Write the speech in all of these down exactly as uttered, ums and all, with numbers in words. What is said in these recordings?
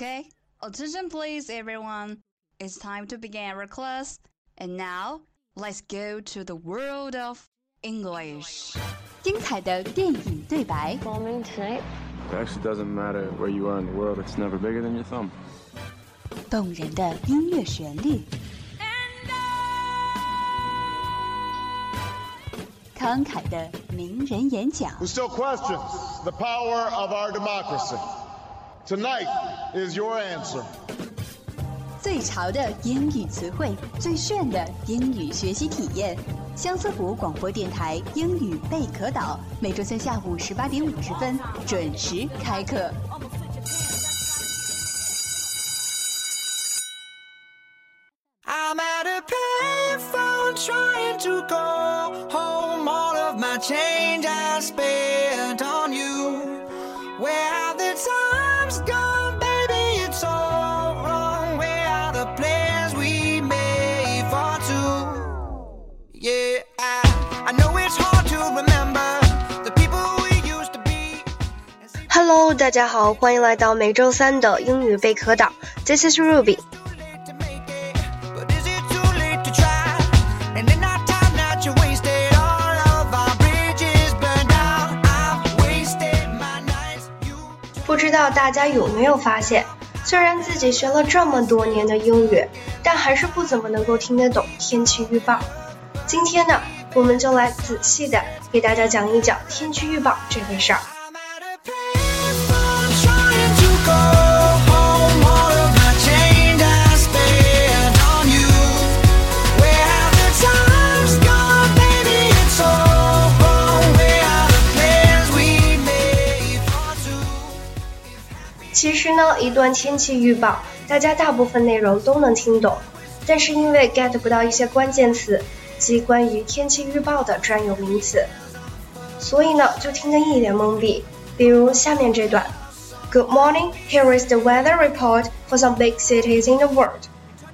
Okay? Attention please everyone. It's time to begin our class. And now, let's go to the world of English. 精彩的电影对白。Bombing tonight. It actually doesn't matter where you are in the world. It's never bigger than your thumb. 动人的音乐旋律。慷慨的名人演讲。Who still questions the power of our democracy? Tonight is your answer. 最潮的英语词汇，最炫的英语学习体验。相思湖广播电台英语贝壳岛，每周三下午十八点五十分准时开课。I'm at a payphone trying to call home. All of my change I spent on you. Where have the times gone, baby? It's all wrong. Where are the plans we made for two? Yeah, I, I know it's hard to remember the people we used to be. Hello, 大家好，欢迎来到每周三的英语贝壳岛。This is Ruby.不知道大家有没有发现，虽然自己学了这么多年的英语，但还是不怎么能够听得懂天气预报。今天呢，我们就来仔细的给大家讲一讲天气预报这回事儿。其实呢，一段天气预报，大家大部分内容都能听懂，但是因为 get 不到一些关键词，即关于天气预报的专有名词，所以呢，就听得一脸懵逼。比如下面这段 Good morning, here is the weather report for some big cities in the world.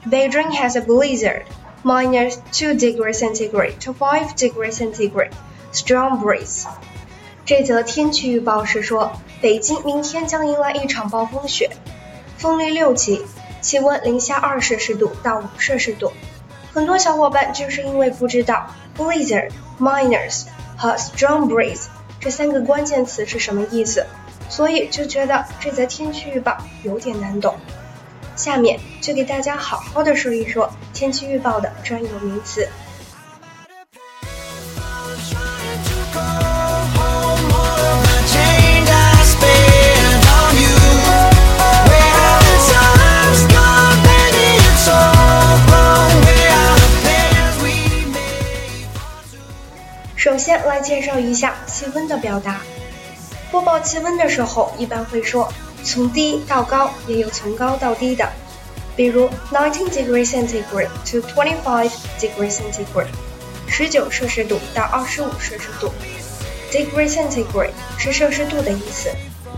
Beijing has a blizzard, minus two degrees centigrade to five degrees centigrade, strong breeze.这则天气预报是说，北京明天将迎来一场暴风雪，风力六级，气温零下二摄氏度到五摄氏度。很多小伙伴就是因为不知道 blizzard、minus 和 strong breeze 这三个关键词是什么意思，所以就觉得这则天气预报有点难懂。下面就给大家好好的说一说天气预报的专有名词。首先来介绍一下气温的表达。播报气温的时候，一般会说从低到高，也有从高到低的，比如nineteen degrees centigrade to twenty-five degrees centigrade， 十九摄氏度到二十五摄氏度。Degree centigrade 是摄氏度的意思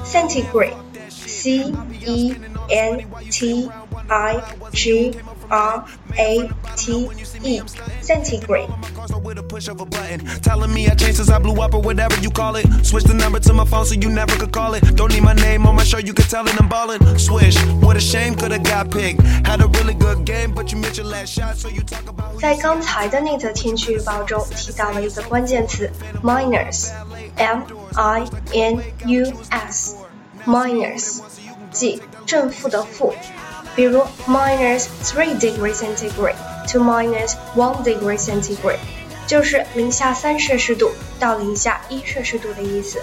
，centigrade c e n t i g r a t e centigrade。在刚才的那则天气预报中提到了一个关键词 minus。M-I-N-U-S minus 即正负的负，比如 minus three degrees centigrade to minus one degree centigrade 就是零下三摄氏度到零下一摄氏度的意思。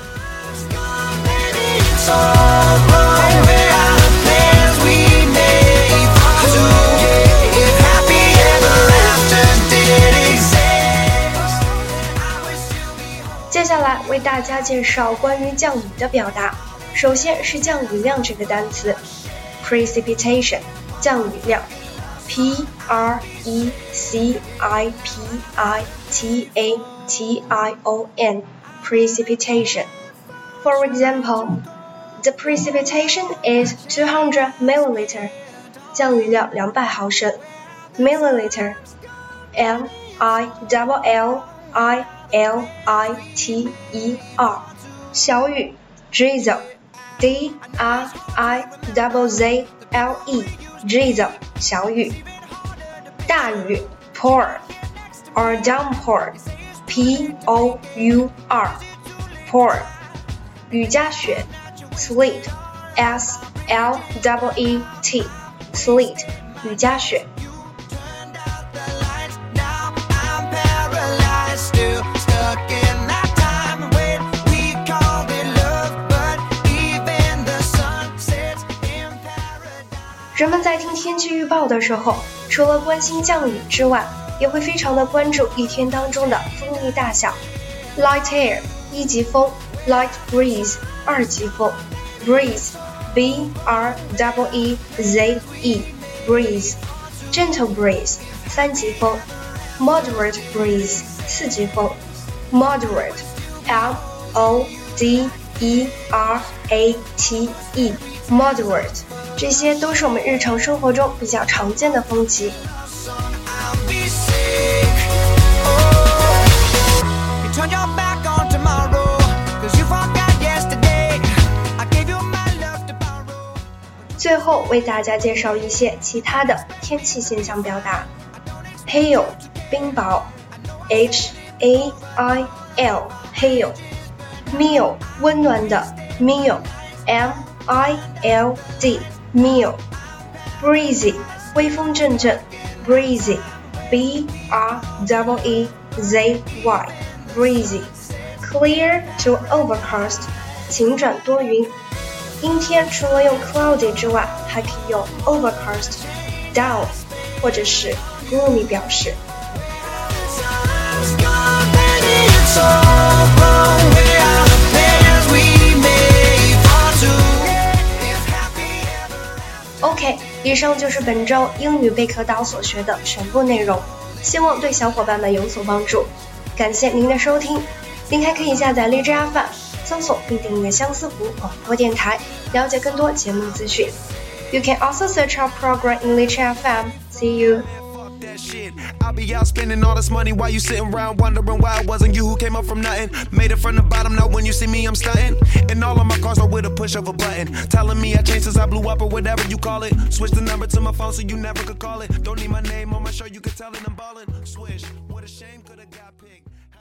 接下来为大家介绍关于降雨的表达。首先是降雨量这个单词 precipitation 降雨量 P R E C I P I T A T I O N precipitation. For example, the precipitation is two hundred milliliters 降雨量两百毫升 milliliter M I L L I L I T E R 小雨 Drizzle D R I Z Z L E Drizzle 小雨，大雨 Pour or Downpour P O U R Pour， 雨夹雪 Sleet S L E E T Sleet 雨夹雪。人们在听天气预报的时候，除了关心降雨之外，也会非常的关注一天当中的风力大小。Light air 一级风 ，Light breeze 二级风 ，breeze b r e e z e breeze gentle breeze 三级风 ，moderate breeze 四级风 ，moderate l o d e r a t e moderate。这些都是我们日常生活中比较常见的风级。最后为大家介绍一些其他的天气现象表达。Hail 冰雹 H A I L Hail Meal 温暖的 Meal M I L D Meal Breezy 微风阵阵 Breezy B R E E Z Y Breezy Clear to overcast 晴转多云。阴天除了用 cloudy 之外，还可以用 overcast dull 或者是 gloomy 表示。OK， 以上就是本周英语备课岛所学的全部内容，希望对小伙伴们有所帮助。感谢您的收听，您还可以下载荔枝F M，搜索并订阅相思湖广播电台，了解更多节目资讯。You can also search our program in English F M. See you.That shit. I'll be out spending all this money while you sitting around wondering why it wasn't you who came up from nothing. Made it from the bottom, now when you see me I'm stunting. And all of my cars are with a push of a button. Telling me I changed since I blew up or whatever you call it. Switch the number to my phone so you never could call it. Don't need my name on my show, you could tell it I'm ballin'. Swish, what a shame could I